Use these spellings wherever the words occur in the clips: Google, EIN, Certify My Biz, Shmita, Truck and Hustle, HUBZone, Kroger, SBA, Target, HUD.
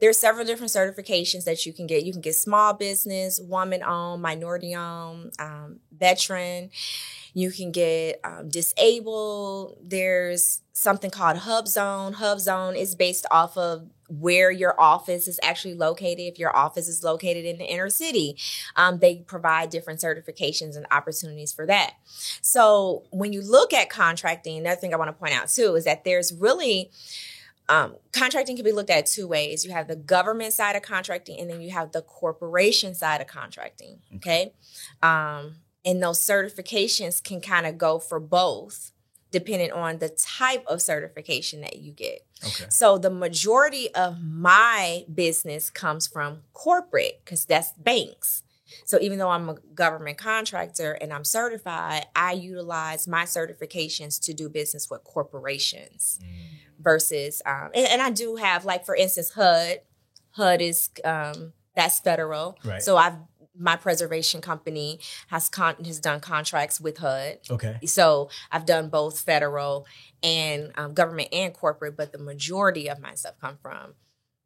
There are several different certifications that you can get. You can get small business, woman-owned, minority-owned, veteran. You can get disabled. There's something called HUBZone. HUBZone is based off of where your office is actually located. If your office is located in the inner city, they provide different certifications and opportunities for that. So when you look at contracting, another thing I want to point out too is that there's really contracting can be looked at two ways. You have the government side of contracting, and then you have the corporation side of contracting. Okay. And those certifications can kind of go for both, depending on the type of certification that you get. Okay. So the majority of my business comes from corporate, because that's banks. So even though I'm a government contractor and I'm certified, I utilize my certifications to do business with corporations versus, and I do have, like, for instance, HUD. HUD is, that's federal. Right. So my preservation company has done contracts with HUD. Okay. So I've done both federal and government and corporate, but the majority of my stuff come from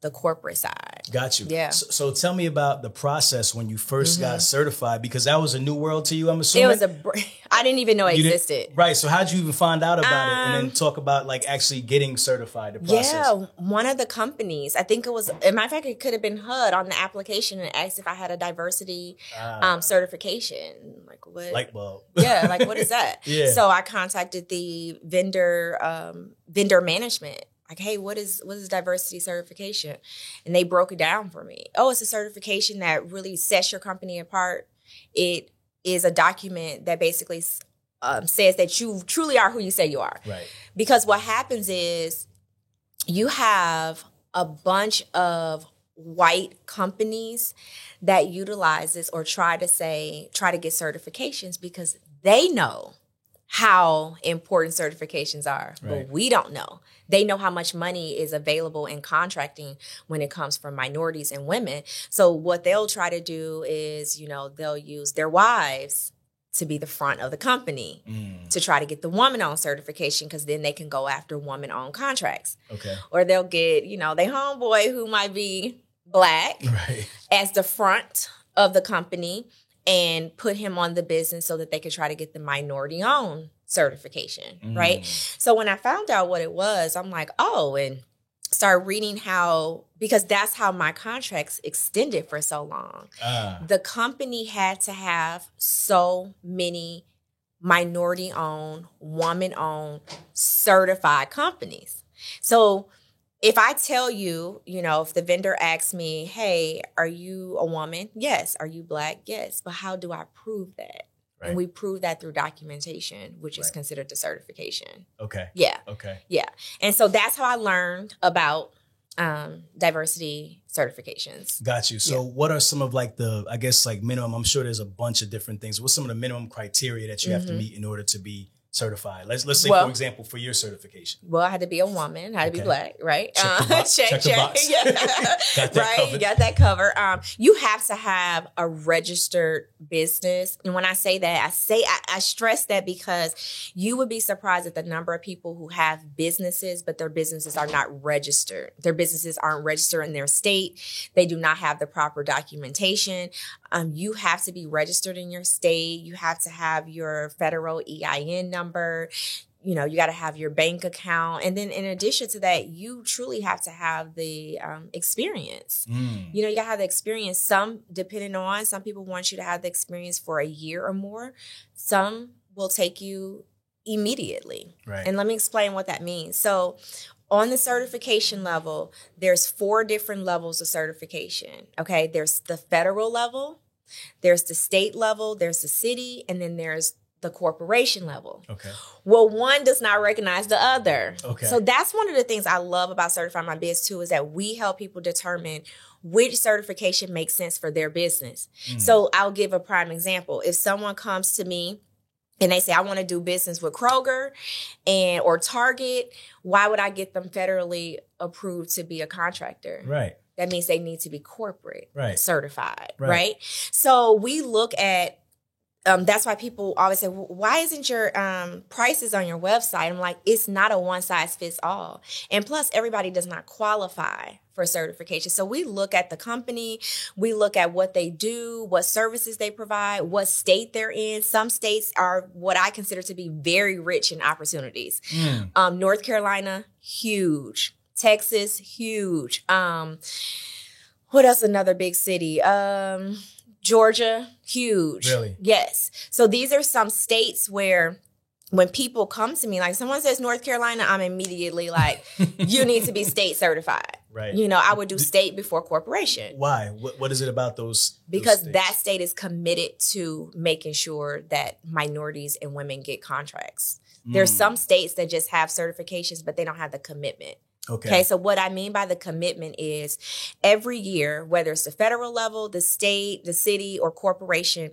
the corporate side. Got you. Yeah. So tell me about the process when you first got certified, because that was a new world to you, I'm assuming. It was I didn't even know it existed. Right. So how'd you even find out about it, and then talk about, like, actually getting certified, the process? Yeah. One of the companies, I think it was, as a matter of fact, it could have been HUD, on the application and asked if I had a diversity certification. Like, what? Light bulb. Yeah. Like, what is that? Yeah. So I contacted the vendor management. Like, hey, what is diversity certification? And they broke it down for me. Oh, it's a certification that really sets your company apart. It is a document that basically says that you truly are who you say you are. Right. Because what happens is you have a bunch of white companies that utilizes or try to get certifications because they know how important certifications are. Right. But we don't know. They know how much money is available in contracting when it comes from minorities and women. So what they'll try to do is, they'll use their wives to be the front of the company to try to get the woman-owned certification, because then they can go after woman-owned contracts. Okay. Or they'll get, their homeboy, who might be Black, right, as the front of the company, and put him on the business so that they could try to get the minority-owned certification, right? So when I found out what it was, I'm like, oh, and start reading how, because that's how my contracts extended for so long. The company had to have so many minority-owned, woman-owned, certified companies. So if I tell you, if the vendor asks me, hey, are you a woman? Yes. Are you Black? Yes. But how do I prove that? Right. And we prove that through documentation, which is considered the certification. Okay. Yeah. Okay. Yeah. And so that's how I learned about diversity certifications. Got you. So what are some of, like, the, I guess, like, minimum, I'm sure there's a bunch of different things. What's some of the minimum criteria that you have to meet in order to be certified? Let's say, for example, for your certification. Well, I had to be a woman, I had to be Black, right? Check the box. Yeah. Got that covered. You got that covered. You have to have a registered business. And when I say that, I stress that because you would be surprised at the number of people who have businesses, but their businesses are not registered. Their businesses aren't registered in their state. They do not have the proper documentation. You have to be registered in your state. You have to have your federal EIN number. You got to have your bank account. And then in addition to that, you truly have to have the experience. You got to have the experience. Some people want you to have the experience for a year or more. Some will take you immediately. Right. And let me explain what that means. So on the certification level, there's 4 different levels of certification, okay? There's the federal level, there's the state level, there's the city, and then there's the corporation level. Okay. Well, one does not recognize the other. Okay. So that's one of the things I love about Certify My Biz, too, is that we help people determine which certification makes sense for their business. So I'll give a prime example. If someone comes to me and they say, I want to do business with Kroger or Target, why would I get them federally approved to be a contractor? Right. That means they need to be corporate certified, right? So we look at That's why people always say, why isn't your prices on your website? I'm like, it's not a one size fits all. And plus, everybody does not qualify for certification. So we look at the company, we look at what they do, what services they provide, what state they're in. Some states are what I consider to be very rich in opportunities. North Carolina, huge. Texas, huge. What else? Another big city. Georgia, huge. Really? Yes. So these are some states where when people come to me, like someone says North Carolina, I'm immediately like, you need to be state certified. Right. You know, I would do state before corporation. Why? What is it about those? Because those that state is committed to making sure that minorities and women get contracts. There's some states that just have certifications, but they don't have the commitment. Okay. So what I mean by the commitment is every year, whether it's the federal level, the state, the city, or corporation,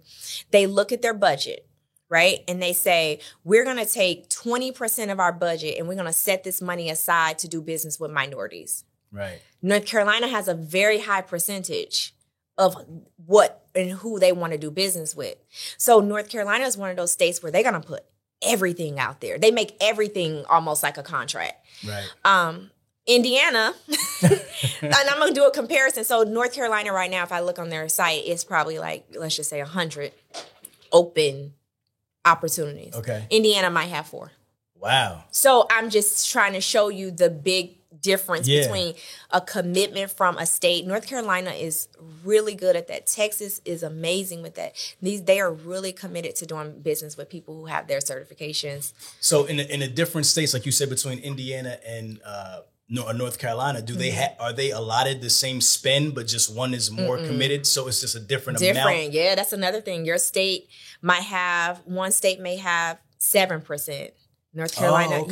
they look at their budget, right? And they say, we're going to take 20% of our budget and we're going to set this money aside to do business with minorities. Right. North Carolina has a very high percentage of what and who they want to do business with. So North Carolina is one of those states where they're going to put everything out there. They make everything almost like a contract. Right. Indiana, and I'm going to do a comparison. So North Carolina right now, if I look on their site, it's probably like, let's just say 100 open opportunities. Okay. Indiana might have 4. Wow. So I'm just trying to show you the big difference between a commitment from a state. North Carolina is really good at that. Texas is amazing with that. They are really committed to doing business with people who have their certifications. So in the different states, like you said, between Indiana and North Carolina, do they are they allotted the same spend, but just one is more committed? So it's just a different amount. Yeah, that's another thing. Your state might have, one state may have 7%. North Carolina,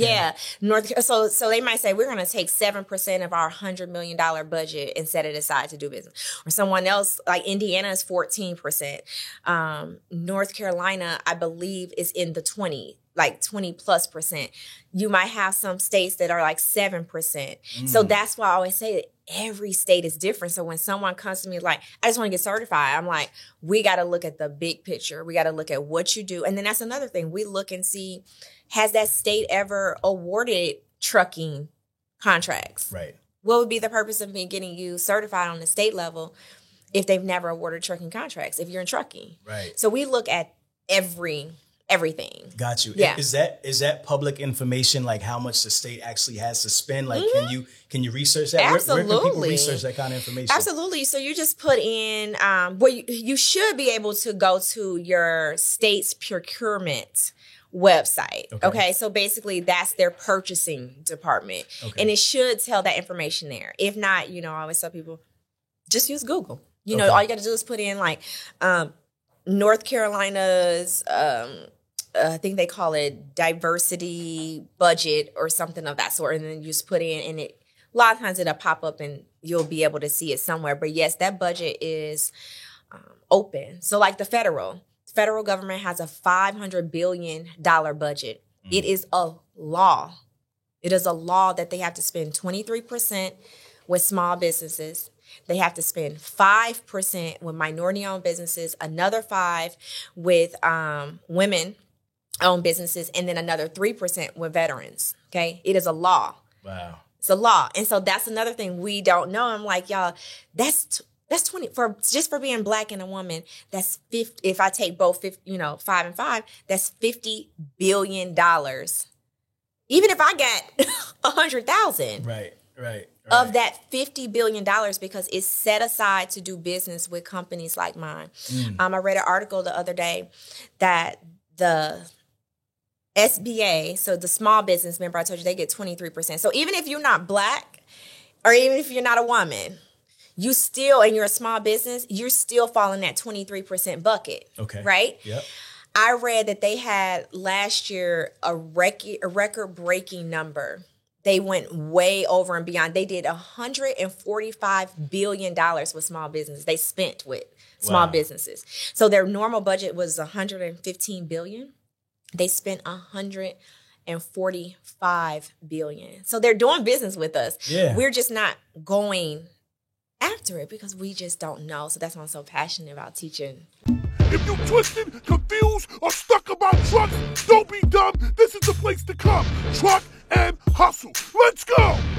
So they might say, we're going to take 7% of our $100 million budget and set it aside to do business. Or someone else, like Indiana is 14%. North Carolina, I believe, is in the 20+%. You might have some states that are like 7%. So that's why I always say that every state is different. So when someone comes to me like, I just want to get certified, I'm like, we got to look at the big picture. We got to look at what you do. And then that's another thing. We look and see, has that state ever awarded trucking contracts? Right. What would be the purpose of me getting you certified on the state level if they've never awarded trucking contracts, if you're in trucking? Right. So we look at everything. Got you. Yeah. Is that public information, like how much the state actually has to spend? Like, can you research that? Absolutely. Where can people research that kind of information? Absolutely. So you just put in, you should be able to go to your state's procurement website. Okay. So basically that's their purchasing department. Okay. And it should tell that information there. If not, I always tell people, just use Google. All you got to do is put in like, North Carolina's, I think they call it diversity budget or something of that sort. And then you just put in, and a lot of times it'll pop up and you'll be able to see it somewhere. But yes, that budget is open. So like the federal government has a $500 billion budget. Mm-hmm. It is a law. It is a law that they have to spend 23% with small businesses. They have to spend 5% with minority-owned businesses, another 5% with women-owned businesses, and then another 3% with veterans, okay? It is a law. Wow. It's a law. And so that's another thing we don't know. I'm like, y'all, that's 20 for just for being black and a woman. That's 50. If I take both, 50, 5 and 5, that's $50 billion. Even if I got 100,000. Right. Right. Of that $50 billion, because it's set aside to do business with companies like mine. I read an article the other day that the SBA, so the small business member I told you, they get 23%. So even if you're not black or even if you're not a woman, you're a small business, you're still falling that 23% bucket. Okay. Right? Yep. I read that they had last year a record-breaking number. They went way over and beyond. They did $145 billion with small business. They spent with small businesses. So their normal budget was $115 billion. They spent $145 billion. So they're doing business with us. Yeah. We're just not going after it because we just don't know. So that's why I'm so passionate about teaching. If you're twisted, confused, or stuck about trucks, don't be dumb. This is the place to come. Truck and Hustle. Let's go!